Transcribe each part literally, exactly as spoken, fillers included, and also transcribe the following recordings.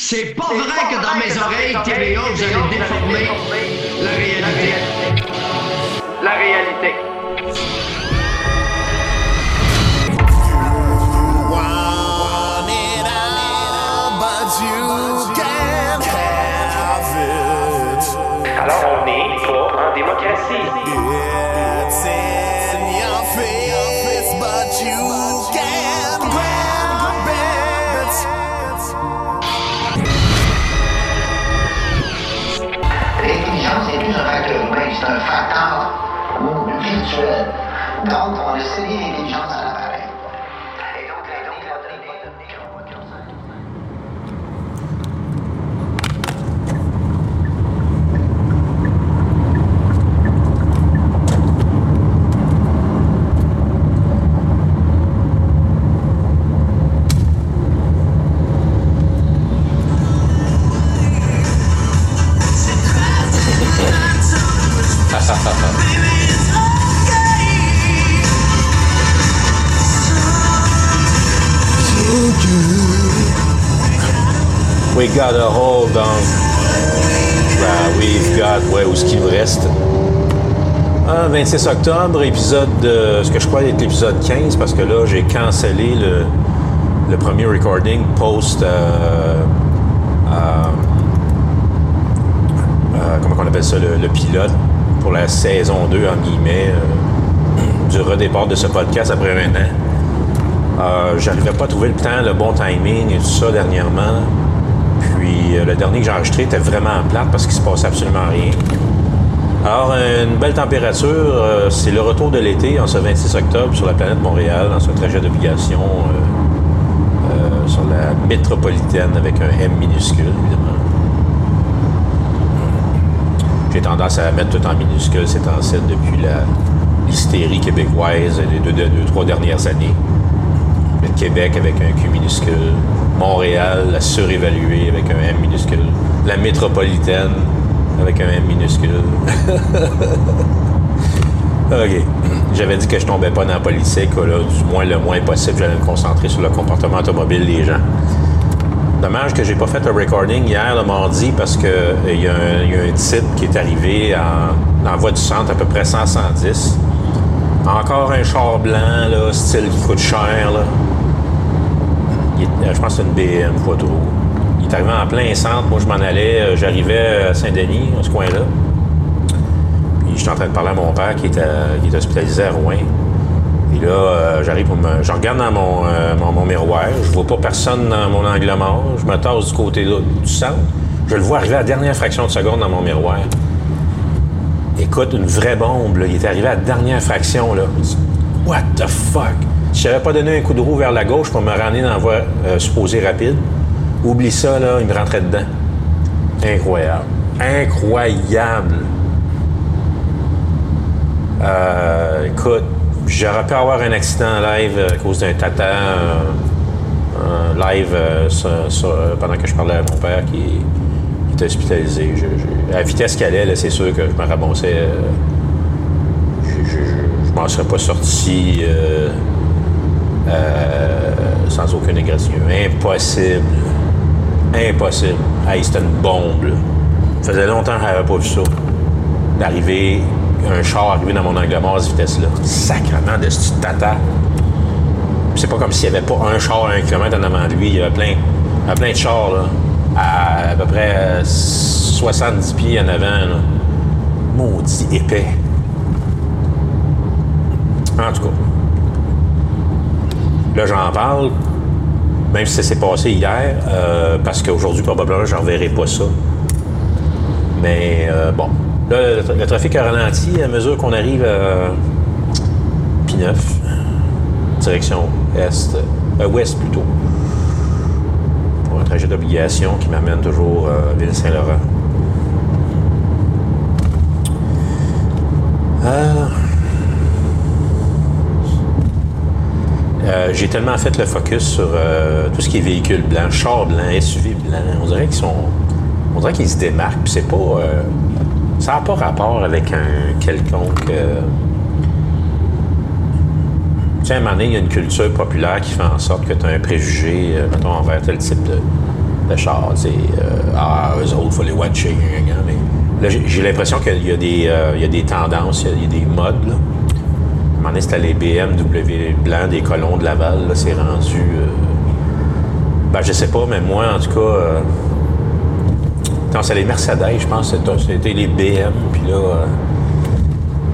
C'est pas vrai que dans mes oreilles, T V A, vous allez déformer la réalité. La réalité. Alors on est pas en démocratie. C'est un facteur ou virtuel. Donc, on le sait, l'intelligence à l'appareil. We got a hold on. Bah oui, we've got. Ouais, où est-ce qu'il me reste? Ah, vingt-six octobre, épisode de. Ce que je crois être l'épisode quinze, parce que là, j'ai cancellé le, le premier recording post. Euh, euh, euh, comment on appelle ça? Le, le pilote pour la saison deux, en guillemets, euh, du redépart de ce podcast après un an. Euh, j'arrivais pas à trouver le temps, le bon timing et tout ça dernièrement. Puis euh, le dernier que j'ai enregistré était vraiment plate parce qu'il se passait absolument rien. Alors, une belle température, euh, c'est le retour de l'été en ce vingt-six octobre sur la planète Montréal, dans ce trajet d'obligation euh, euh, sur la métropolitaine avec un M minuscule, évidemment. J'ai tendance à mettre tout en minuscule ces temps-ci depuis la, l'hystérie québécoise les deux, deux, deux, trois dernières années. Le Québec avec un Q minuscule. Montréal, la surévaluée avec un M minuscule. La métropolitaine avec un M minuscule. OK. J'avais dit que je tombais pas dans la politique, là, du moins le moins possible. J'allais me concentrer sur le comportement automobile des gens. Dommage que j'ai pas fait un recording hier, le mardi, parce que il y, y a un type qui est arrivé en, en voie du centre, à peu près cent à cent dix. Encore un char blanc, là, style qui coûte cher, là. Est, je pense que c'est une B M W, pas trop. Il est arrivé en plein centre. Moi, je m'en allais. J'arrivais à Saint-Denis, à ce coin-là. Puis, j'étais en train de parler à mon père qui est, à, qui est hospitalisé à Rouyn. Puis là, euh, j'arrive pour me. Je regarde dans mon, euh, mon, mon miroir. Je vois pas personne dans mon angle mort. Je me tasse du côté là, du centre. Je le vois arriver à la dernière fraction de seconde dans mon miroir. Écoute, une vraie bombe, là. Il est arrivé à la dernière fraction, là. What the fuck? Si je n'avais pas donné un coup de roue vers la gauche pour me ramener dans la voie euh, supposée rapide, oublie ça, là, il me rentrait dedans. Incroyable. Incroyable. Euh, écoute, j'aurais pu avoir un accident live à cause d'un tata euh, euh, live euh, sur, sur, pendant que je parlais à mon père qui, qui était hospitalisé. Je, je, à la vitesse qu'elle allait, là, c'est sûr que je me rabaissais. Euh, je, je, je, je m'en serais pas sorti. Euh, Euh, sans aucun égratignure. Impossible. Impossible. Hey, c'était une bombe, là. Ça faisait longtemps que je n'avais pas vu ça. D'arriver, un char arrivé dans mon angle mort à cette vitesse-là. Sacrement de ce tata. Puis c'est pas comme s'il n'y avait pas un char à un kilomètre en avant de lui. Il y avait plein, il y avait plein de chars, là. À, à peu près soixante-dix pieds en avant, là. Maudit épais. En tout cas. Là, j'en parle, même si ça s'est passé hier, euh, parce qu'aujourd'hui, probablement, je ne reverrai pas ça. Mais euh, bon, là, le, le trafic a ralenti à mesure qu'on arrive à P neuf, direction est, euh, ouest plutôt, pour un trajet d'obligation qui m'amène toujours à Ville-Saint-Laurent. Euh, Euh, j'ai tellement fait le focus sur euh, tout ce qui est véhicules blancs, chars blancs, S U V blancs. On dirait qu'ils sont, on dirait qu'ils se démarquent. Puis c'est pas, euh, ça n'a pas rapport avec un quelconque. Euh... Tu sais, à un moment donné, il y a une culture populaire qui fait en sorte que tu as un préjugé, euh, mettons, envers tel type de, de char, tu sais, euh, ah, eux autres, il faut les watcher, mais là, j'ai l'impression qu'il y a des, euh, il y a des tendances, il y a des modes, là. À un moment donné, c'était les B M W blancs des colons de Laval, là, c'est rendu... Euh... Ben, je sais pas, mais moi, en tout cas... Euh... Non, c'est les Mercedes, je pense, c'était les B M, puis là... Euh...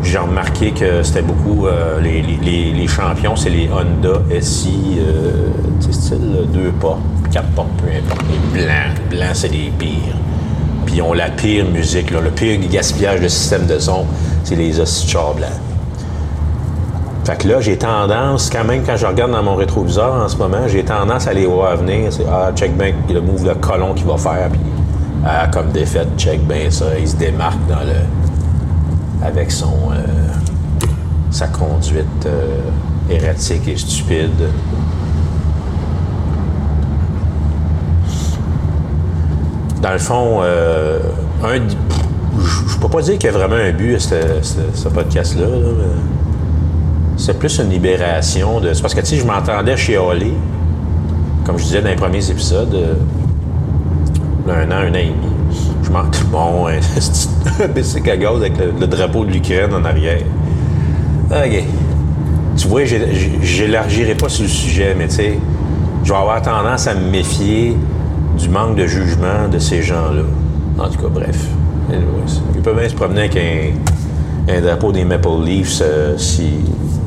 J'ai remarqué que c'était beaucoup euh, les, les, les champions, c'est les Honda S I, euh, tu sais, style deux portes, quatre portes, peu importe. Les blancs, blancs, c'est les pires. Puis ils ont la pire musique, là, le pire gaspillage de système de son, c'est les hosties de char blancs. Fait que là, j'ai tendance, quand même, quand je regarde dans mon rétroviseur en ce moment, j'ai tendance à les voir venir. C'est, ah, check bien le move, le colon qu'il va faire, puis ah, comme défaite, check bien ça, il se démarque dans le... avec son, euh, sa conduite euh, erratique et stupide. Dans le fond, euh, un, je ne peux pas dire qu'il y a vraiment un but à ce podcast-là. Là, c'est plus une libération de... C'est parce que, tu sais, je m'entendais chialer, comme je disais dans les premiers épisodes, euh, un an, un an et demi. Je m'en dis, bon, un hein, bicycle à gaz avec le, le drapeau de l'Ukraine en arrière. OK. Tu vois, j'élargirai pas sur le sujet, mais tu sais, je vais avoir tendance à me méfier du manque de jugement de ces gens-là. En tout cas, bref. Ils peuvent bien se promener avec un, un drapeau des Maple Leafs euh, si,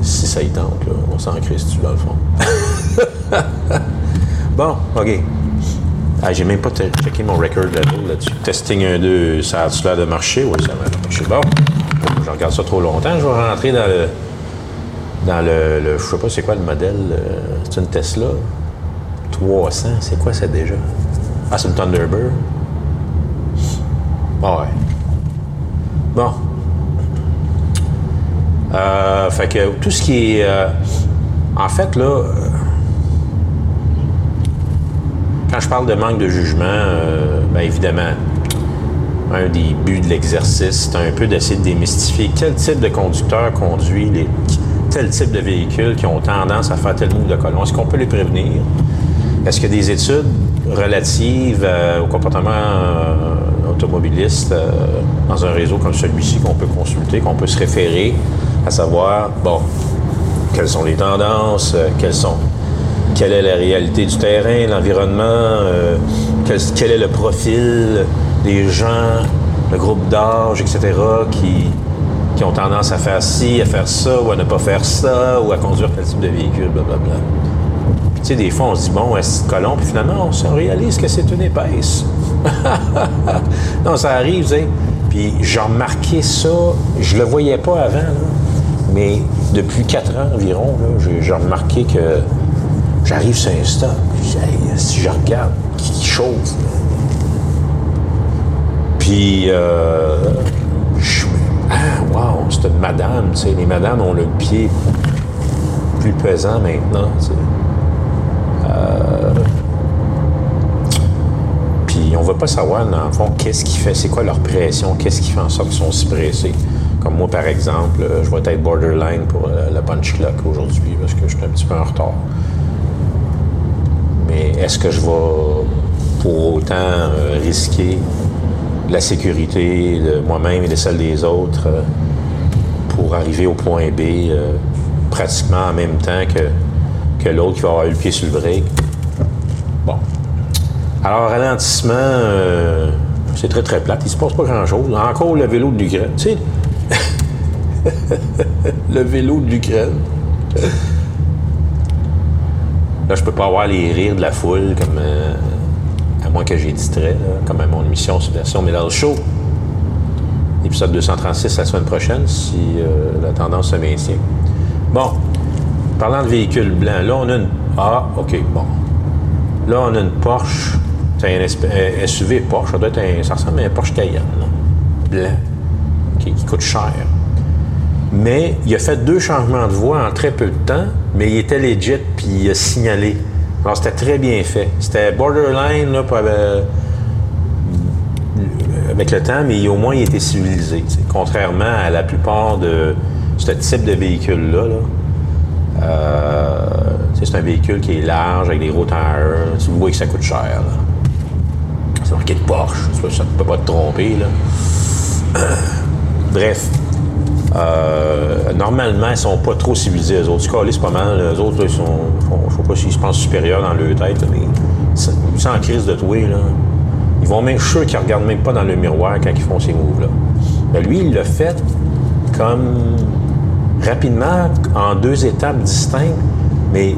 si ça y tente, là. On s'en crisse dessus, dans le fond. Bon, OK. Ah, j'ai même pas checké mon record level là-dessus. Testing un deux, ça a-tu l'air de marcher? Oui, ça a marché. Bon, je regarde ça trop longtemps. Je vais rentrer dans le... Dans le... le je sais pas c'est quoi le modèle. Euh, c'est une Tesla. trois cents. C'est quoi ça déjà? Ah, c'est une Thunderbird. Ah ouais. Bon. Euh, fait que tout ce qui est... Euh, en fait, là... Euh, Quand je parle de manque de jugement, euh, bien évidemment, un des buts de l'exercice, c'est un peu d'essayer de démystifier quel type de conducteur conduit les, tel type de véhicules qui ont tendance à faire tel move de colon. Est-ce qu'on peut les prévenir? Est-ce qu'il y a des études relatives euh, au comportement euh, automobiliste euh, dans un réseau comme celui-ci qu'on peut consulter, qu'on peut se référer à savoir, bon, quelles sont les tendances, euh, quelles sont... Quelle est la réalité du terrain, l'environnement, euh, quel, quel est le profil des gens, le groupe d'âge, et cetera, qui, qui ont tendance à faire ci, à faire ça, ou à ne pas faire ça, ou à conduire quel type de véhicule, blablabla. Puis, tu sais, des fois, on se dit, bon, est-ce que colon, puis finalement, on se réalise que c'est une épaisse. Non, ça arrive, tu sais. Puis, j'ai remarqué ça, je le voyais pas avant, là, mais depuis quatre ans environ, là, j'ai, j'ai remarqué que j'arrive sur un stop, si je regarde, qui chauffe. Puis, euh, je me dis, ah, wow, c'est une madame, tu sais, les madames ont le pied plus pesant maintenant, tu sais. Euh, puis, on ne va pas savoir, dans le fond, qu'est-ce qui fait, c'est quoi leur pression, qu'est-ce qui fait en sorte qu'ils sont si pressés. Comme moi, par exemple, je vais être borderline pour la punch clock aujourd'hui, parce que je suis un petit peu en retard. Mais est-ce que je vais pour autant euh, risquer la sécurité de moi-même et de celle des autres euh, pour arriver au point B euh, pratiquement en même temps que, que l'autre qui va avoir eu le pied sur le break? Bon. Alors, ralentissement, euh, c'est très, très plate. Il ne se passe pas grand-chose. Encore le vélo de l'Ukraine. Tu sais, le vélo de l'Ukraine. Là, je peux pas avoir les rires de la foule, comme euh, à moins que j'ai distrait, là, comme à mon émission Subversion Mellow Show. Épisode deux cent trente-six la semaine prochaine, si euh, la tendance se maintient. Bon, parlant de véhicules blancs, là, on a une... Ah, OK, bon. Là, on a une Porsche. C'est un, esp... un S U V Porsche. Ça doit être un... Ça ressemble à un Porsche Cayenne, là. Blanc, okay, qui coûte cher. Mais il a fait deux changements de voie en très peu de temps, mais il était legit puis il a signalé. Alors, c'était très bien fait. C'était borderline là, pour, euh, avec le temps, mais au moins, il était civilisé. T'sais. Contrairement à la plupart de ce type de véhicule-là, là. Euh, c'est un véhicule qui est large, avec des roteurs. Tu vois que ça coûte cher. Là. C'est marqué de Porsche. Ça ne peut pas te tromper, là. Bref. Euh, normalement, ils sont pas trop civilisés, eux autres. Ils calissent pas mal. Eux autres, là, ils sont. Font, je sais pas s'ils se pensent supérieurs dans leur tête, mais ils sont en crise de toi, là. Ils vont même ceux qui regardent même pas dans le miroir quand ils font ces moves-là. Mais lui, il l'a fait comme rapidement, en deux étapes distinctes, mais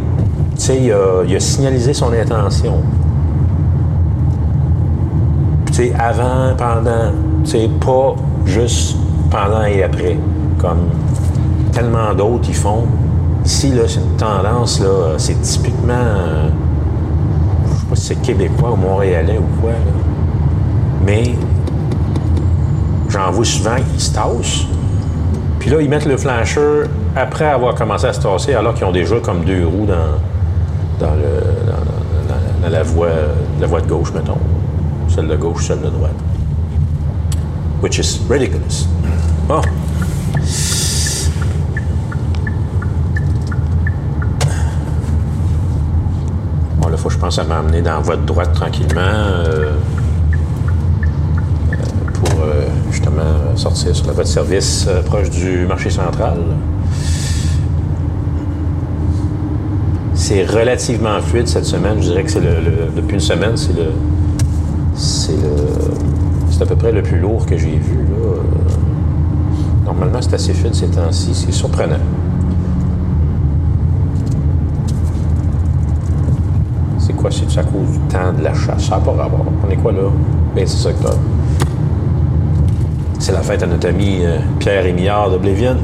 tu sais, il a, il a signalisé son intention. Tu sais, avant, pendant, tu sais, pas juste pendant et après, comme tellement d'autres ils font. Ici, là, c'est une tendance, là, c'est typiquement, euh, je sais pas si c'est québécois ou montréalais ou quoi, là, mais j'en vois souvent qu'ils se tassent. Puis là, ils mettent le flasher après avoir commencé à se tasser, alors qu'ils ont déjà comme deux roues dans, dans, le, dans, dans, dans la, voie, la voie de gauche, mettons. Celle de gauche, celle de droite. Which is ridiculous. Bon. Bon, là, il faut que je pense à m'amener dans la voie de droite tranquillement euh, pour... Euh, justement sortir sur la voie de service euh, proche du marché central. C'est relativement fluide cette semaine. Je dirais que c'est le, le depuis une semaine, c'est le, c'est le, c'est à peu près le plus lourd que j'ai vu, là. Normalement, c'est assez fluide ces temps-ci. C'est surprenant. C'est quoi? C'est à cause du temps de la chasse? Ça n'a pas rapport. On est quoi là? vingt-six octobre. C'est la fête à notre ami euh, Pierre-Émiard d'Oblévion.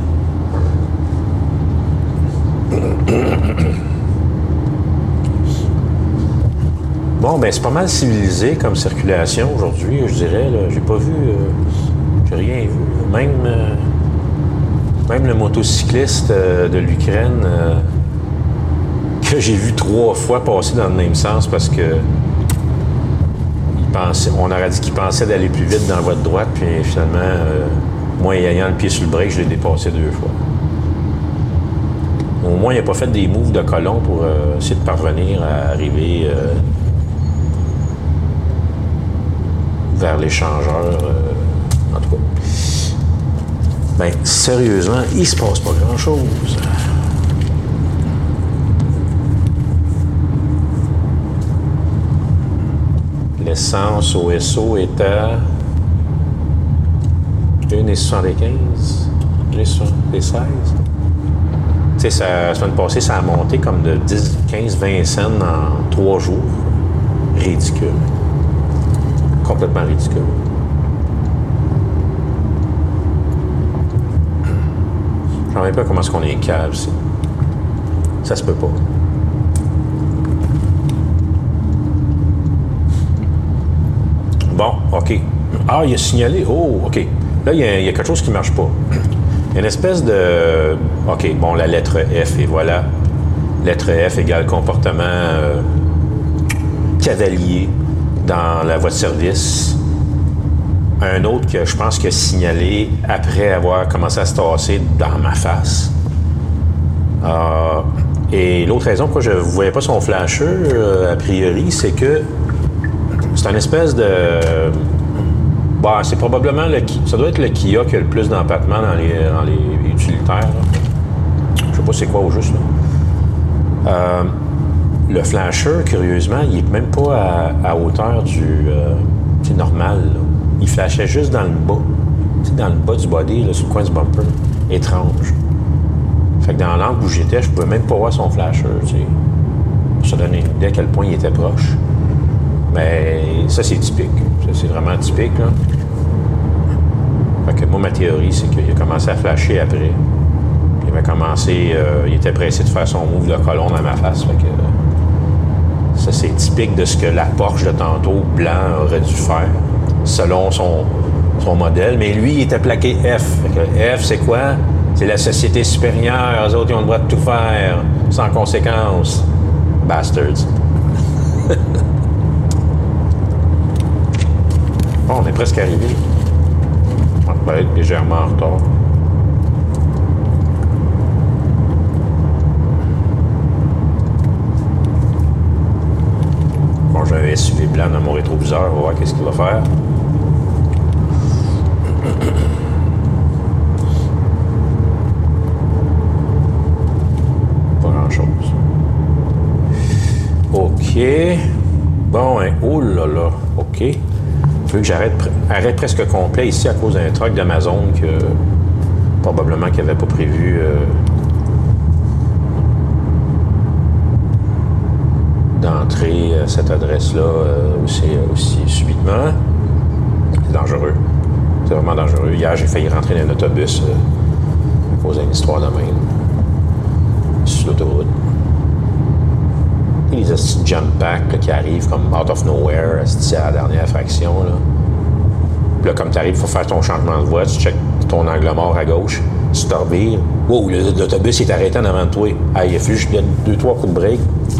Bon, ben c'est pas mal civilisé comme circulation aujourd'hui, je dirais. Là. J'ai pas vu... Euh, j'ai rien vu. Même, euh, même le motocycliste euh, de l'Ukraine euh, que j'ai vu trois fois passer dans le même sens parce que... On aurait dit qu'il pensait d'aller plus vite dans la voie de droite, puis finalement, euh, moi, ayant le pied sur le break, je l'ai dépassé deux fois. Au moins, il n'a pas fait des moves de colon pour euh, essayer de parvenir à arriver euh, vers l'échangeur, euh, en tout cas. Ben, sérieusement, il se passe pas grand-chose. L'essence au S O est à un virgule soixante-quinze, un virgule soixante-seize. Tu sais, la semaine passée, ça a monté comme de dix, quinze, vingt cents en trois jours. Ridicule. Complètement ridicule. Je ne sais même pas comment est-ce qu'on est cave, ça. Ça se peut pas. Bon, OK. Ah, il a signalé. Oh, OK. Là, il y a, il y a quelque chose qui ne marche pas. Il y a une espèce de... OK, bon, la lettre F, et voilà. Lettre F égale comportement euh, cavalier dans la voie de service. Un autre que je pense qu'il a signalé après avoir commencé à se tasser dans ma face. Euh, et l'autre raison pourquoi je ne voyais pas son flasher, euh, a priori, c'est que c'est une espèce de... Bah, c'est probablement le... Ça doit être le Kia qui a le plus d'empattement dans les, dans les utilitaires. Je sais pas c'est quoi au juste, là. Euh, le flasher, curieusement, il est même pas à, à hauteur du... Euh, c'est normal, là. Il flashait juste dans le bas. C'est dans le bas du body, là, sur le coin du bumper. Étrange. Fait que dans l'angle où j'étais, je pouvais même pas voir son flasher, tu sais. Pour se donner une idée à quel point il était proche. Mais ça, c'est typique. Ça, c'est vraiment typique, là. Fait que moi, ma théorie, c'est qu'il a commencé à flasher après. Puis il avait commencé... Euh, il était pressé de faire son move de colon dans ma face. Fait que ça, c'est typique de ce que la Porsche de tantôt, blanc, aurait dû faire, selon son, son modèle. Mais lui, il était plaqué F. Fait que F, c'est quoi? C'est la société supérieure. Eux autres, ils ont le droit de tout faire, sans conséquence. Bastards. Bon, on est presque arrivé. On va être légèrement en retard. Bon, j'avais S U V blanc dans mon rétroviseur. On va voir qu'est-ce qu'il va faire. Pas grand-chose. OK. Bon, hein. Oh là là. OK. Je veux que j'arrête arrête presque complet ici à cause d'un truck d'Amazon que probablement qu'il n'avait pas prévu... Euh, d'entrer à cette adresse-là euh, aussi, aussi subitement. C'est dangereux. C'est vraiment dangereux. Hier, j'ai failli rentrer dans un autobus euh, à cause d'une histoire de même. Sur l'autoroute. Et les astis de jump pack là, qui arrivent comme out of nowhere, astis à la dernière fraction. Là, puis là comme tu arrives, il faut faire ton changement de voie. Tu checkes ton angle mort à gauche. Tu te revires. Wow, l'autobus est arrêté en avant de toi. Ah, il a fallu que je donne deux, trois coups de break.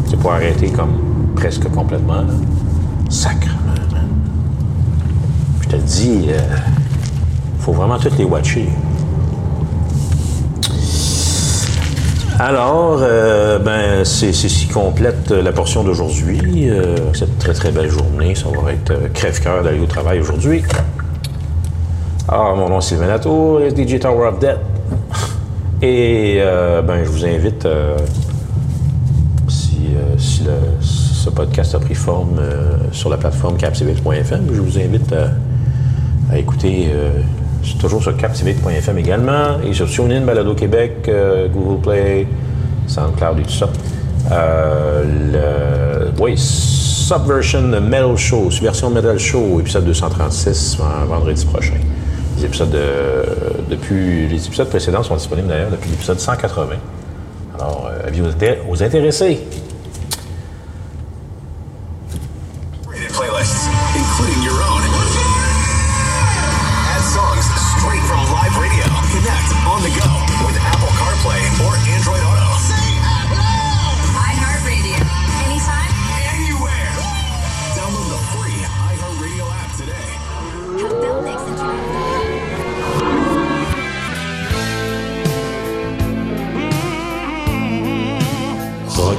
C'est pas arrêté comme presque complètement. Là. Sacrement. Je te dis, euh, faut vraiment toutes les watcher. Alors, euh, ben, c'est ce qui complète la portion d'aujourd'hui. Euh, cette très, très belle journée. Ça va être euh, crève-cœur d'aller au travail aujourd'hui. Ah, mon nom est Sylvain Latour, D J Tower of Death. Et euh, ben, je vous invite, euh, si, euh, si, le, si ce podcast a pris forme euh, sur la plateforme capcv point f m, je vous invite euh, à écouter, euh, c'est toujours sur capcv point f m également, et sur TuneIn, Balado Québec, euh, Google Play, SoundCloud et tout ça. Euh, le, oui, Subversion Mellow Show, Subversion Mellow Show, épisode deux cent trente-six, vendredi prochain. Les épisodes, de, depuis, les épisodes précédents sont disponibles d'ailleurs depuis l'épisode cent quatre-vingts. Alors, euh, avis aux, aux intéressés.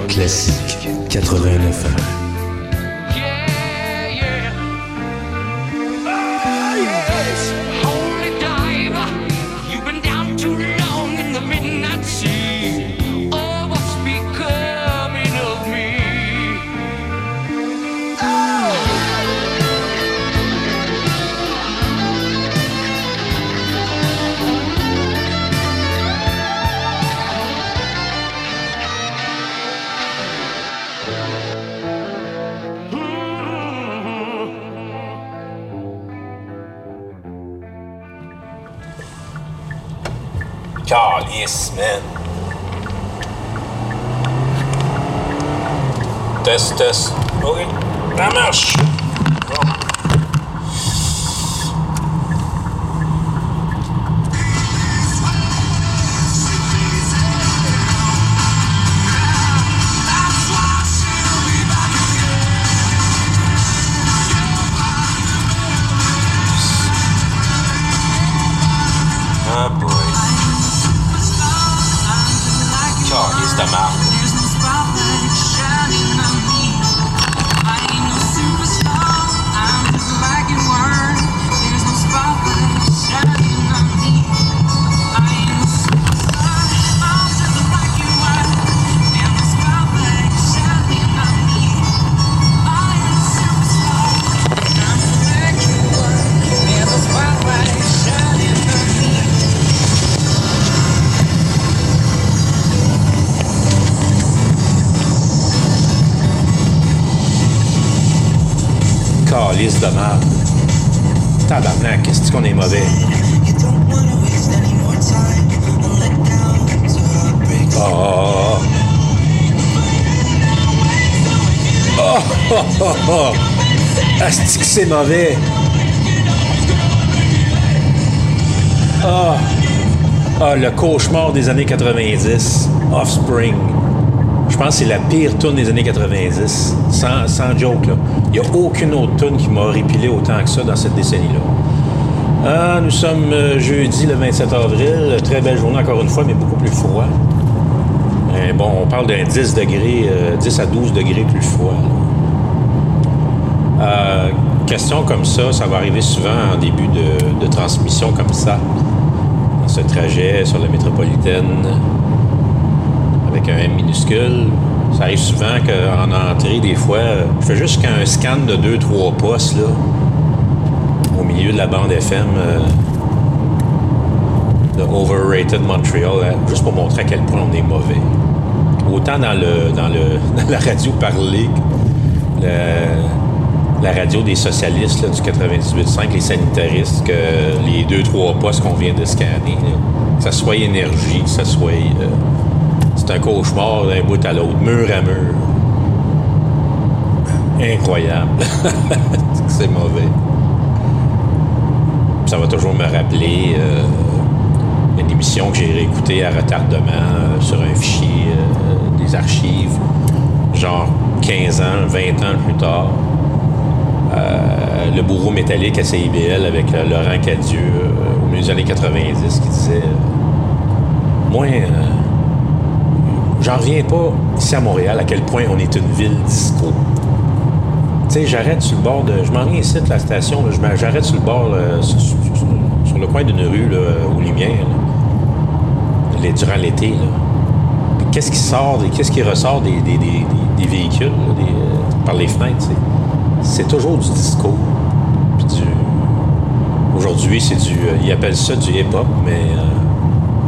Classique quatre-vingt-neuf ans. Yeah, yeah. Oh, yes. Holy diver, you've been down too long in the midnight sea. Oh, what's becoming of me? Calice, man. Test, test. OK. Ça marche. Bon. Ah, boy. Is the map. There's no spotlight shining on me. I ain't no superstar. I'm just like you were. There's no spotlight shining on me. I ain't no superstar. I'm just like you were. There's no spotlight shining on me. I ain't no superstar. I'm just like you were. There's no spotlight shining on me. Calice de merde. Tabarnak, qu'est-ce qu'on est mauvais. Oh. Oh, oh, oh, oh. Est-ce que c'est mauvais? Oh. Ah, le cauchemar des années quatre-vingt-dix. Offspring. Je pense que c'est la pire toune des années quatre-vingt-dix. Sans, sans joke, là. Il n'y a aucune autre toune qui m'a horripilé autant que ça dans cette décennie-là. Ah, nous sommes jeudi, le vingt-sept avril. Très belle journée, encore une fois, mais beaucoup plus froid. Et bon, on parle d'un dix degrés, euh, dix à douze degrés plus froid. Là. question comme ça, ça va arriver souvent en début de, de transmission comme ça, dans ce trajet sur la métropolitaine avec un M minuscule. Ça arrive souvent qu'en entrée, des fois, je fais juste qu'un scan de deux trois postes, là, au milieu de la bande F M euh, de Overrated Montréal, hein, juste pour montrer à quel point on est mauvais. Autant dans le dans le dans la radio parlée, le, la radio des socialistes là, du quatre-vingt-dix-huit cinq, les sanitaristes, que les deux trois postes qu'on vient de scanner, là, que ça soit énergie, que ça soit... Euh, c'est un cauchemar d'un bout à l'autre, mur à mur. Incroyable. C'est mauvais. Puis ça va toujours me rappeler euh, une émission que j'ai réécoutée à retardement euh, sur un fichier euh, des archives, genre quinze ans, vingt ans plus tard. Euh, le bourreau métallique à C B L avec euh, Laurent Cadieux euh, au milieu des années quatre-vingt-dix qui disait euh, moins... Euh, J'en reviens pas, ici à Montréal, à quel point on est une ville disco. Tu sais, j'arrête sur le bord de... Je m'en viens ici de la station, là, j'arrête sur le bord, là, sur, sur, sur le coin d'une rue, là, aux Lumières, là, les, durant l'été. Là. Puis qu'est-ce qui sort, des, qu'est-ce qui ressort des, des, des, des véhicules, là, des, euh, par les fenêtres, c'est, c'est toujours du disco. Puis du... Aujourd'hui, c'est du... Euh, ils appellent ça du hip-hop, mais... Euh,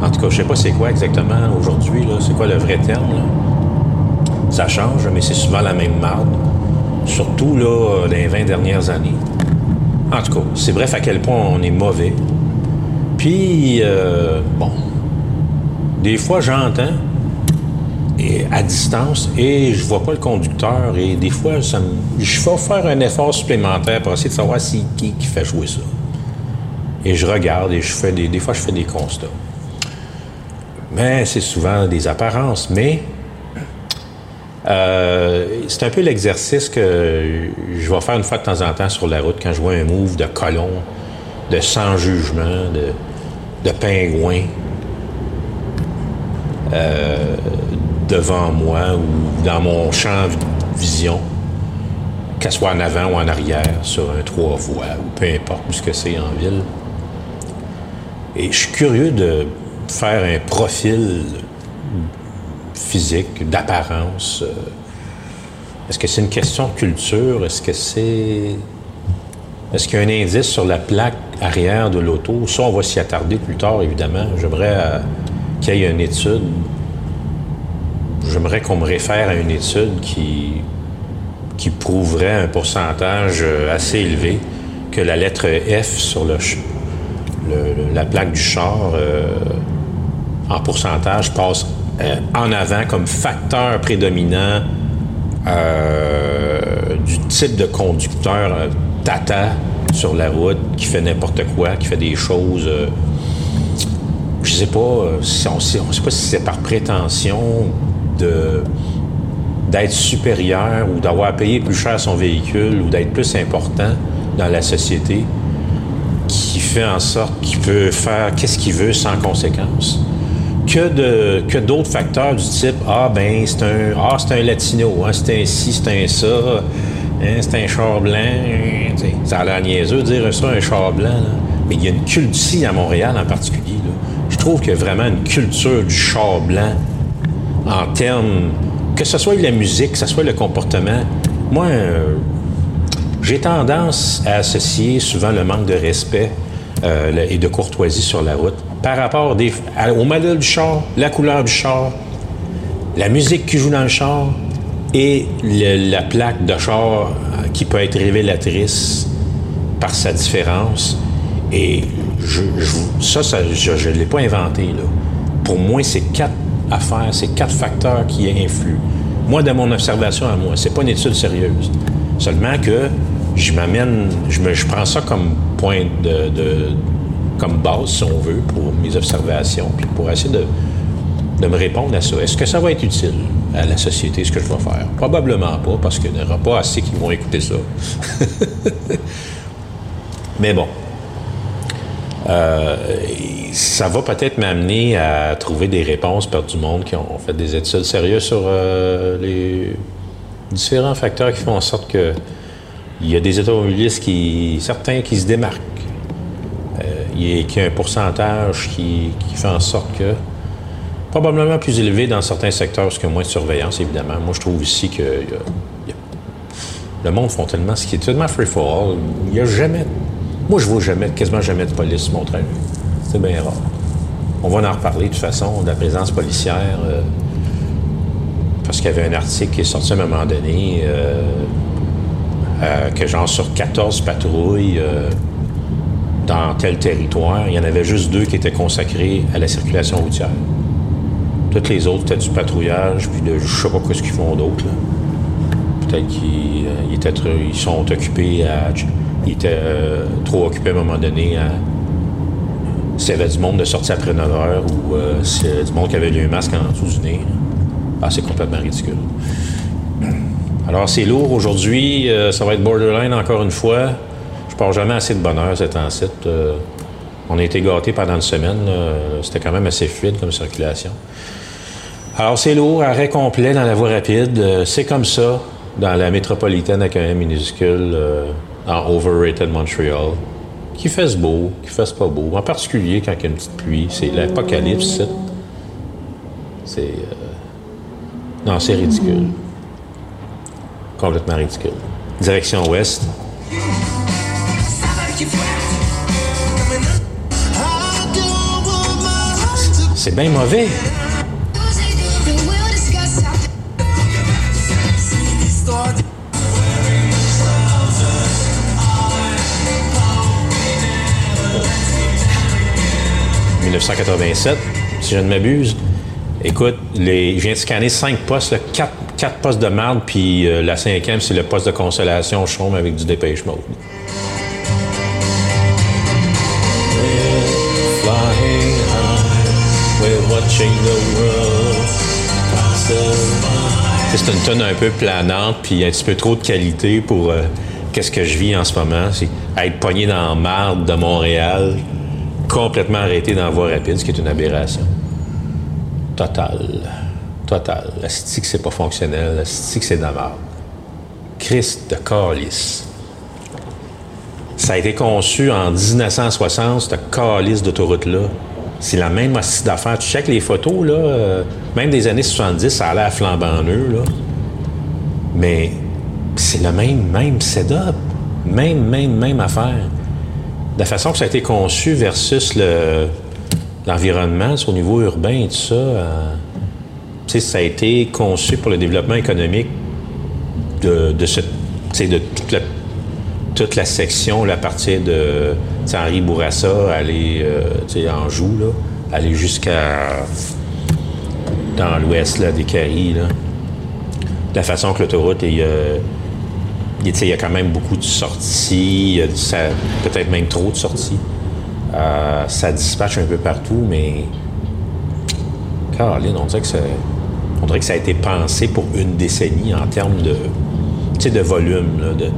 En tout cas, je sais pas c'est quoi exactement aujourd'hui, là, c'est quoi le vrai terme, là. Ça change, mais c'est souvent la même marde. Surtout, là, dans les vingt dernières années. En tout cas, c'est bref à quel point on est mauvais. Puis, euh, bon, des fois, j'entends et à distance et je vois pas le conducteur et des fois, ça me... je vais faire un effort supplémentaire pour essayer de savoir c'est qui qui fait jouer ça. Et je regarde et je fais des... Des fois, je fais des constats. Mais c'est souvent des apparences, mais euh, c'est un peu l'exercice que je vais faire une fois de temps en temps sur la route quand je vois un move de colon, de sans-jugement, de, de pingouin euh, devant moi ou dans mon champ de vision, qu'elle soit en avant ou en arrière, sur un trois voies ou peu importe où ce que c'est en ville. Et je suis curieux de... faire un profil physique, d'apparence. Est-ce que c'est une question de culture? Est-ce que c'est... Est-ce qu'il y a un indice sur la plaque arrière de l'auto? Ça, on va s'y attarder plus tard, évidemment. J'aimerais euh, qu'il y ait une étude. J'aimerais qu'on me réfère à une étude qui, qui prouverait un pourcentage assez élevé que la lettre F sur le... Le, la plaque du char, euh, en pourcentage, passe euh, en avant comme facteur prédominant euh, du type de conducteur euh, tata sur la route, qui fait n'importe quoi, qui fait des choses... Euh, je sais pas, euh, si on ne sait pas si c'est par prétention de, d'être supérieur ou d'avoir payé plus cher son véhicule ou d'être plus important dans la société, qui fait en sorte qu'il peut faire qu'est-ce qu'il veut sans conséquence. Que, de, que d'autres facteurs du type « Ah, ben c'est un ah c'est un latino, hein, c'est un ci, c'est un ça, hein, c'est un char blanc. » Ça a l'air niaiseux de dire ça, un char blanc. Là. Mais il y a une culture, ici à Montréal en particulier, là, je trouve qu'il y a vraiment une culture du char blanc en termes, que ce soit la musique, que ce soit le comportement. Moi, euh, j'ai tendance à associer souvent le manque de respect euh, et de courtoisie sur la route par rapport des, à, au modèle du char, la couleur du char, la musique qui joue dans le char et le, la plaque de char qui peut être révélatrice par sa différence. Et je, je, ça, ça, je ne l'ai pas inventé, là. Pour moi, c'est quatre affaires, c'est quatre facteurs qui influent. Moi, de mon observation à moi, c'est pas une étude sérieuse. Seulement que je m'amène, je, me, je prends ça comme point de, de, comme base, si on veut, pour mes observations, puis pour essayer de, de me répondre à ça. Est-ce que ça va être utile à la société, ce que je vais faire? Probablement pas, parce qu'il n'y aura pas assez qui vont écouter ça. Mais bon, euh, ça va peut-être m'amener à trouver des réponses par du monde qui ont fait des études sérieuses sur euh, les... différents facteurs qui font en sorte que Il y a des automobilistes, qui, certains qui se démarquent. Euh, il y a, qui a un pourcentage qui, qui fait en sorte que, probablement plus élevé dans certains secteurs parce qu'il y a moins de surveillance, évidemment. Moi, je trouve ici que y a, y a, le monde font tellement ce qui est tellement free-for-all. Il n'y a jamais... Moi, je vois jamais, quasiment jamais de police sur mon train. C'est bien rare. On va en reparler de toute façon, de la présence policière. Euh, parce qu'il y avait un article qui est sorti à un moment donné... Euh, Euh, que genre sur quatorze patrouilles euh, dans tel territoire, il y en avait juste deux qui étaient consacrées à la circulation routière. Toutes les autres, c'était du patrouillage, puis de, je sais pas quoi ce qu'ils font d'autre. Peut-être qu'ils euh, ils étaient, ils sont occupés à... Ils étaient euh, trop occupés à un moment donné à... S'il y avait du monde de sortie après neuf heures ou euh, s'il y avait du monde qui avait eu un masque en dessous du nez. Ah, c'est complètement ridicule. Alors, c'est lourd aujourd'hui. Euh, ça va être borderline encore une fois. Je pars jamais assez de bonheur, cet ensuite. Euh, on a été gâtés pendant une semaine. Euh, c'était quand même assez fluide comme circulation. Alors, c'est lourd. Arrêt complet dans la voie rapide. Euh, c'est comme ça dans la métropolitaine avec un M minuscule euh, en Overrated Montréal. Qu'il fasse beau, qu'il fasse pas beau. En particulier quand il y a une petite pluie. C'est l'apocalypse. C'est... Euh... Non, c'est ridicule. Complètement ridicule. Direction ouest. C'est bien mauvais. dix-neuf cent quatre-vingt-sept, si je ne m'abuse. Écoute, les, je viens de scanner cinq postes, là, quatre, quatre postes de marde, puis euh, la cinquième, c'est le poste de consolation chaume avec du Depeche Mode. C'est une tonne un peu planante, puis un petit peu trop de qualité pour euh, qu'est-ce que je vis en ce moment. C'est être pogné dans la marde de Montréal, complètement arrêté dans la voie rapide, ce qui est une aberration. Total. Total. La stique, c'est pas fonctionnel. La stique, c'est de la merde. Christ de calice. Ça a été conçu en dix-neuf cent soixante, cette calice d'autoroute-là. C'est la même astuce d'affaires. Tu checkes les photos, là. Euh, même des années soixante-dix, ça allait à flambant neuf, là. Mais c'est le même, même setup. Même, même, même affaire. De la façon que ça a été conçu versus le... l'environnement, au niveau urbain et tout ça, euh, ça a été conçu pour le développement économique de, de, ce, de toute, la, toute la section là, à partir de Henri Bourassa, aller euh, en Anjou, là, aller jusqu'à dans l'ouest là, des Caries. Là. De la façon que l'autoroute, il euh, y a quand même beaucoup de sorties, y a, ça, peut-être même trop de sorties. Euh, ça dispatche un peu partout, mais... Caroline, on dirait que ça... on dirait que ça a été pensé pour une décennie en termes de... Tu sais, de volume, là, de, de...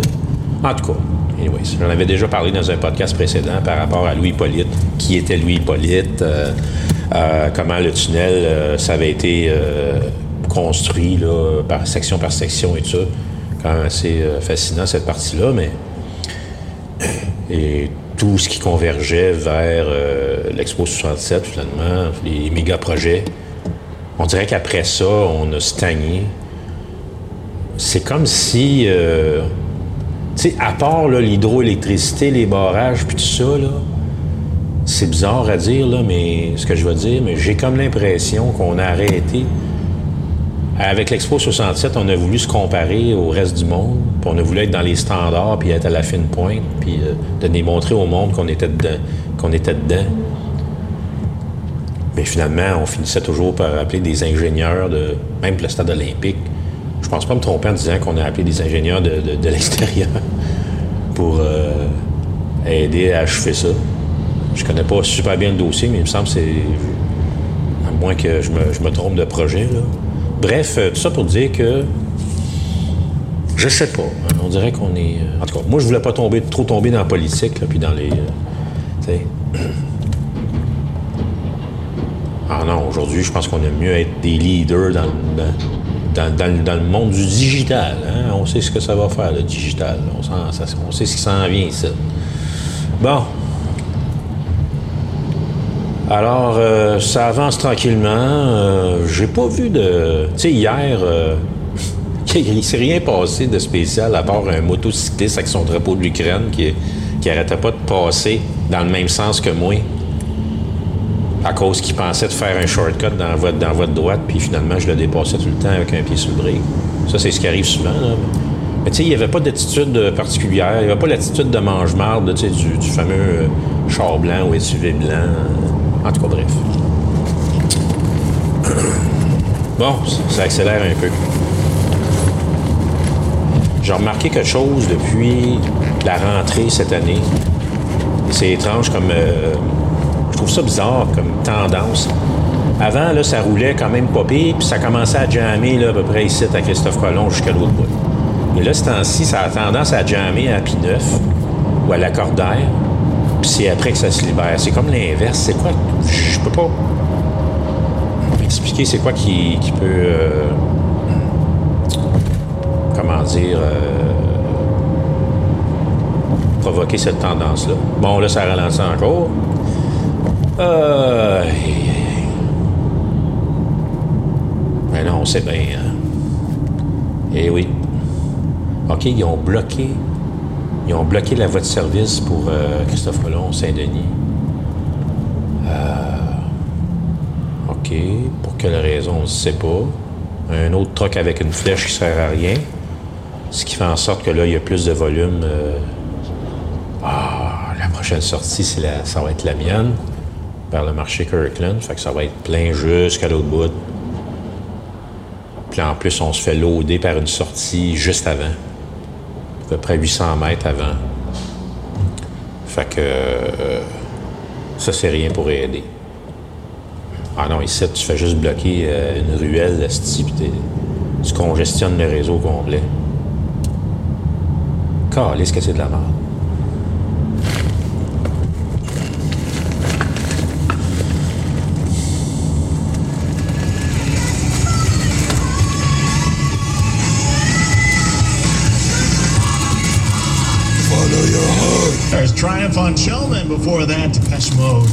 En tout cas, anyways, j'en avais déjà parlé dans un podcast précédent par rapport à Louis-Hippolyte. Qui était Louis-Hippolyte? Euh, euh, comment le tunnel, euh, ça avait été euh, construit, là, par section par section et tout ça. Quand même assez euh, fascinant, cette partie-là, mais... Et... tout ce qui convergeait vers euh, l'Expo soixante-sept, finalement, les méga-projets. On dirait qu'après ça, on a stagné. C'est comme si... Euh, tu sais, à part là, l'hydroélectricité, les barrages, puis tout ça, là, c'est bizarre à dire, là, mais ce que je vais dire, mais j'ai comme l'impression qu'on a arrêté. Avec l'Expo soixante-sept, on a voulu se comparer au reste du monde. Puis on a voulu être dans les standards, puis être à la fine pointe, puis euh, de démontrer au monde qu'on était dedans, qu'on était dedans. Mais finalement, on finissait toujours par appeler des ingénieurs, de même le stade olympique. Je pense pas me tromper en disant qu'on a appelé des ingénieurs de, de, de l'extérieur pour euh, aider à achever ça. Je connais pas super bien le dossier, mais il me semble que c'est... À moins que je me, je me trompe de projet, là. Bref, tout ça pour dire que... Je sais pas. On dirait qu'on est... En tout cas, moi, je voulais pas tomber, trop tomber dans la politique, là, puis dans les... Euh, ah non, aujourd'hui, je pense qu'on aime mieux être des leaders dans, dans, dans, dans, dans le monde du digital. Hein? On sait ce que ça va faire, le digital. On, ça, on sait ce qui s'en vient ici. Bon. Alors, euh, ça avance tranquillement. Euh, j'ai pas vu de... Tu sais, hier, euh, il ne s'est rien passé de spécial à part un motocycliste avec son drapeau de l'Ukraine qui n'arrêtait pas de passer dans le même sens que moi à cause qu'il pensait de faire un shortcut dans votre, dans votre droite, puis finalement, je le dépassais tout le temps avec un pied sur le break. Ça, c'est ce qui arrive souvent, là. Mais tu sais, il n'y avait pas d'attitude particulière. Il n'y avait pas l'attitude de mange-marde, tu sais, du, du fameux euh, char blanc ou S U V blanc. En tout cas, bref. Bon, ça accélère un peu. J'ai remarqué quelque chose depuis la rentrée cette année. C'est étrange comme... Euh, je trouve ça bizarre comme tendance. Avant, là, ça roulait quand même pas pire, puis ça commençait à jammer là, à peu près ici, à Christophe Colomb, jusqu'à l'autre bout. Mais là, ce temps-ci, ça a tendance à jammer à P neuf ou à la Cordaire. Puis c'est après que ça se libère. C'est comme l'inverse. C'est quoi? Je peux pas expliquer c'est quoi qui, qui peut... Euh, comment dire... Euh, provoquer cette tendance-là. Bon, là, ça ralentit encore. Euh... Mais non, on sait bien. Hein? Eh oui. OK, ils ont bloqué... Ils ont bloqué la voie de service pour euh, Christophe Colomb, Saint-Denis. Euh, OK. Pour quelle raison, on ne sait pas. Un autre truck avec une flèche qui ne sert à rien. Ce qui fait en sorte que là, il y a plus de volume. Euh... Ah, la prochaine sortie, c'est la... ça va être la mienne. Vers le marché Kirkland. Fait que ça va être plein jusqu'à l'autre bout. Puis en plus, on se fait loader par une sortie juste avant. À peu près huit cents mètres avant. Fait que... Euh, ça, c'est rien pour aider. Ah non, ici, tu fais juste bloquer euh, une ruelle, là, c'ti, pis tu congestionnes le réseau complet. Calisse que c'est de la merde. There's Triumph on Shelton, and before that, Depeche Mode.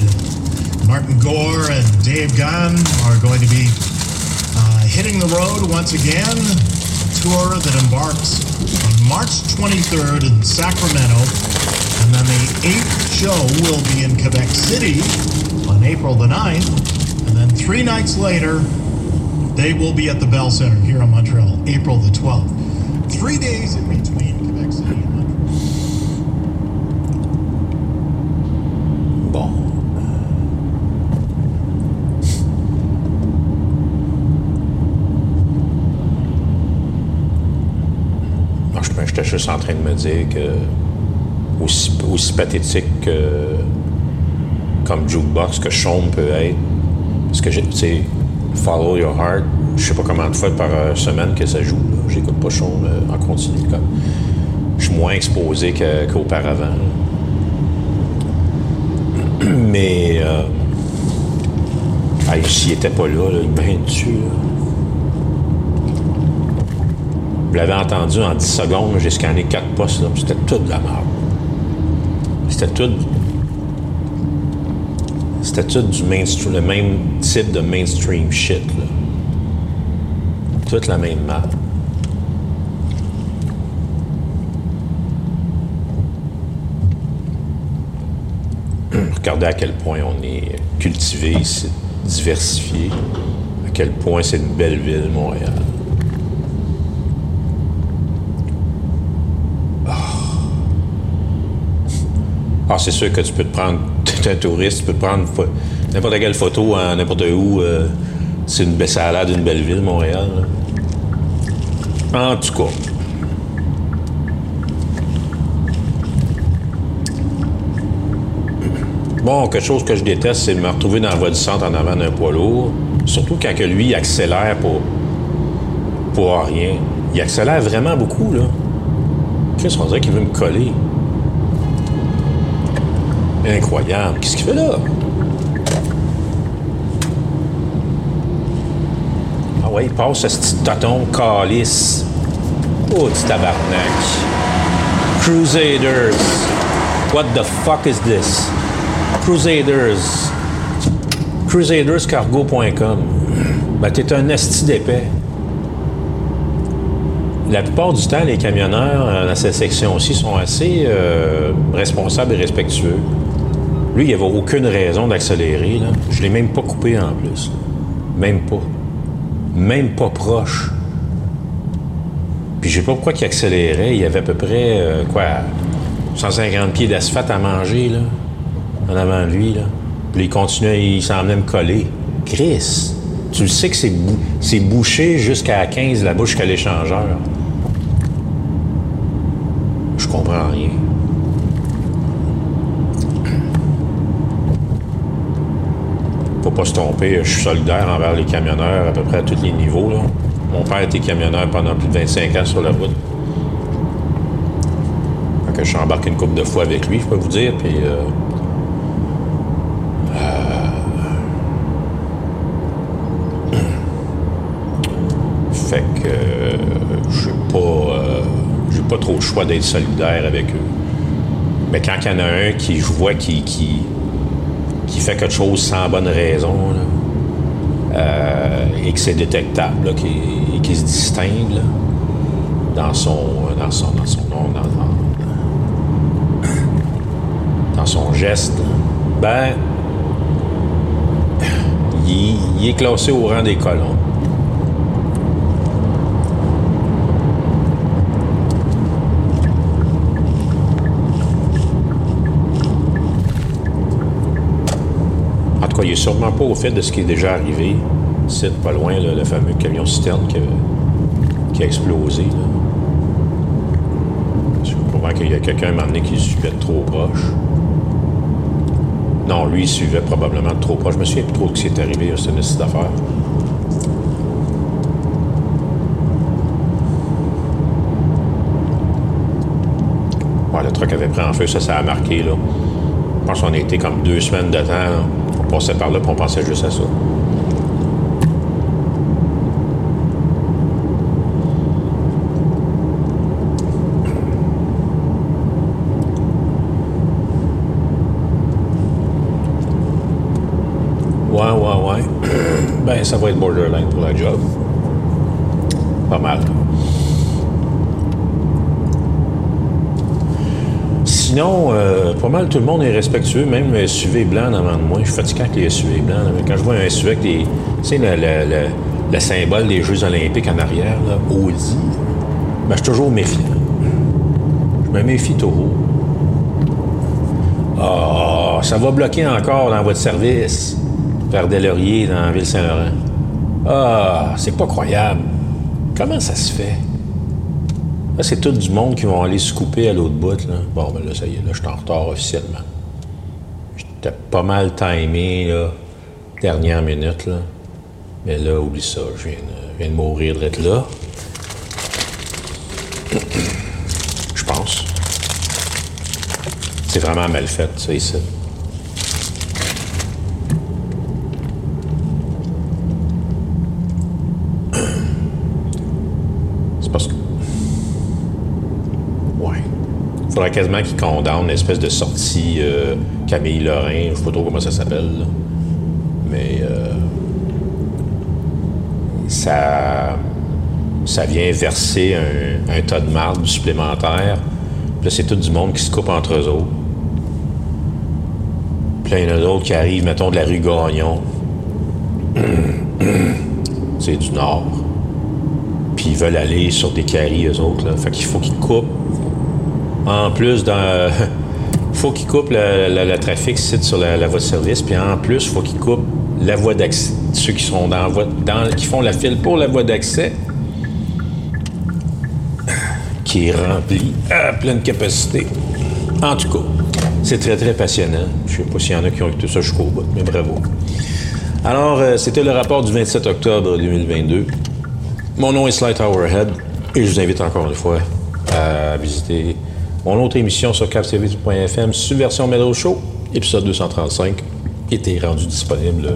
Martin Gore and Dave Gunn are going to be uh, hitting the road once again. A tour that embarks on March twenty-third in Sacramento, and then the eighth show will be in Quebec City on April the ninth, and then three nights later, they will be at the Bell Center here in Montreal, April the twelfth. Three days in between Quebec City and Montreal. Bon. Non, je j'étais juste en train de me dire que aussi, aussi pathétique que comme Jukebox que Chaume peut être. Parce que j'ai, tu sais, Follow Your Heart, je sais pas combien de fois par semaine que ça joue. Là. J'écoute pas Chaume en continu. Comme. Je suis moins exposé que, qu'auparavant. Là. Mais euh, ah, s'il n'était pas là, là, il baigne dessus. Vous l'avez entendu en dix secondes, j'ai scanné quatre postes. Là, c'était tout de la merde. C'était tout. C'était tout du mainstream, le même type de mainstream shit. Là. Toute la même merde. Regardez à quel point on est cultivé, ici, diversifié, à quel point c'est une belle ville, Montréal. Ah, oh. Oh, c'est sûr que tu peux te prendre, t'es un touriste, tu peux te prendre n'importe quelle photo, hein, n'importe où, euh, c'est une belle salade, une belle ville, Montréal. Là. En tout cas. Bon, quelque chose que je déteste, c'est de me retrouver dans la voie du centre en avant d'un poids lourd. Surtout quand que lui, il accélère pour, pour rien. Il accélère vraiment beaucoup, là. Qu'est-ce qu'on dirait qu'il veut me coller? Incroyable. Qu'est-ce qu'il fait là? Ah ouais, passe ce petit toton calice. Oh, petit tabarnak. Crusaders. What the fuck is this? Crusaders. Crusaders cargo point com. Ben, t'es un esti d'épais. La plupart du temps, les camionneurs dans cette section-ci sont assez euh, responsables et respectueux. Lui, il n'y avait aucune raison d'accélérer. Là. Je ne l'ai même pas coupé en plus. Même pas. Même pas proche. Puis je ne sais pas pourquoi il accélérait. Il y avait à peu près, euh, quoi, cent cinquante pieds d'asphalte à manger, là, en avant de lui, là. Puis il continuait, il s'en venait me coller. Chris, tu le sais que c'est, bou- c'est bouché jusqu'à quinze la bouche que l'échangeur. Je comprends rien. Faut pas se tromper, je suis solidaire envers les camionneurs à peu près à tous les niveaux, là. Mon père était camionneur pendant plus de vingt-cinq ans sur la route. Fait que je embarque une couple de fois avec lui, je peux vous dire, puis... Euh... Fait que euh, j'ai pas, euh, j'ai pas trop le choix d'être solidaire avec eux. Mais quand il y en a un qui, je vois, qui, qui, qui fait quelque chose sans bonne raison, là, euh, et que c'est détectable, là, qui, et qui se distingue là, dans son, dans son, dans son, dans, dans, dans son geste, là, ben, il, il est classé au rang des colons. Il n'est sûrement pas au fait de ce qui est déjà arrivé. C'est pas loin, là, le fameux camion-citerne qui, qui a explosé. Là. Je comprends qu'il y a quelqu'un à un moment donné qui le suivait de trop proche. Non, lui, il suivait probablement de trop proche. Je me souviens plus trop de ce qui est arrivé. C'est une petite affaire. Ouais, le truck avait pris en feu. Ça, ça a marqué. Là. Je pense qu'on a été comme deux semaines de temps. Là. On passait par là, puis on pensait juste à ça. Ouais, ouais, ouais. Ben, ça va être borderline pour la job. Pas mal. Sinon, euh, pas mal tout le monde est respectueux, même le S U V blanc devant de moi. Je suis fatigué avec les S U V blancs. Là. Quand je vois un S U V avec les, tu sais, le, le, le, le symbole des Jeux olympiques en arrière, là, Audi, ben, je suis toujours méfiant. Je me méfie toujours. Ah, oh, ça va bloquer encore dans votre service, vers Delaurier, dans Ville-Saint-Laurent. Ah, c'est pas croyable. Comment ça se fait? Là, c'est tout du monde qui vont aller se couper à l'autre bout. Là. Bon, ben là, ça y est, là, je suis en retard officiellement. J'étais pas mal timé, là, dernière minute, là. Mais là, oublie ça, je viens, je viens de mourir de être là. Je pense. C'est vraiment mal fait, ça, ici. Il faudrait quasiment qu'ils condamnent une espèce de sortie euh, Camille Lorrain, je sais pas trop comment ça s'appelle, là. Mais euh, ça, ça vient verser un, un tas de marde supplémentaire. Puis là, c'est tout du monde qui se coupe entre eux autres. Puis là, il y en a d'autres qui arrivent, mettons, de la rue Gagnon. C'est du nord. Puis ils veulent aller sur des carrés, eux autres, là. Fait qu'il faut qu'ils coupent. En plus, il euh, faut qu'ils coupent le, le, le trafic site sur la, la voie de service, puis en plus, il faut qu'ils coupent la voie d'accès, ceux qui sont dans, dans qui font la file pour la voie d'accès, qui est remplie à pleine capacité. En tout cas, c'est très, très passionnant. Je ne sais pas s'il y en a qui ont écouté ça jusqu'au bout, mais bravo. Alors, euh, c'était le rapport du vingt-sept octobre deux mille vingt-deux. Mon nom est Sly Towerhead, et je vous invite encore une fois à visiter... mon autre émission sur capcv point f m, Subversion Mellow Show, épisode deux cent trente-cinq, était rendu disponible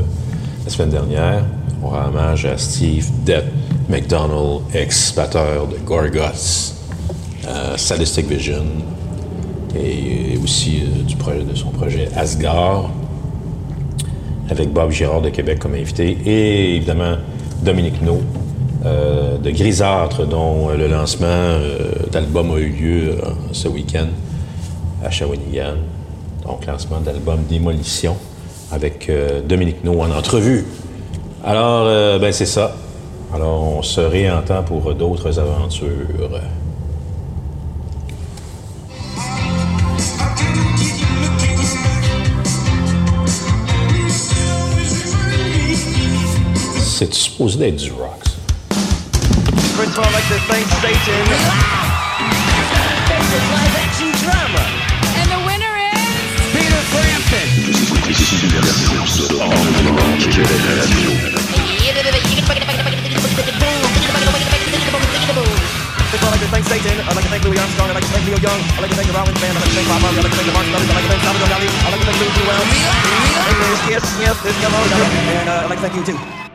la semaine dernière. On rend hommage à Steve Dett McDonald, ex-batteur de Gorguts, euh, Sadistic Vision, et aussi euh, du projet, de son projet Asgard, avec Bob Girard de Québec comme invité, et évidemment Dominique Naud, euh, de Grisâtre, dont euh, le lancement euh, d'album a eu lieu euh, ce week-end à Shawinigan. Donc, lancement d'album Démolition avec euh, Dominique Naud en entrevue. Alors, euh, ben c'est ça. Alors, on se réentend pour d'autres aventures. C'est supposé d'être du rock, ça.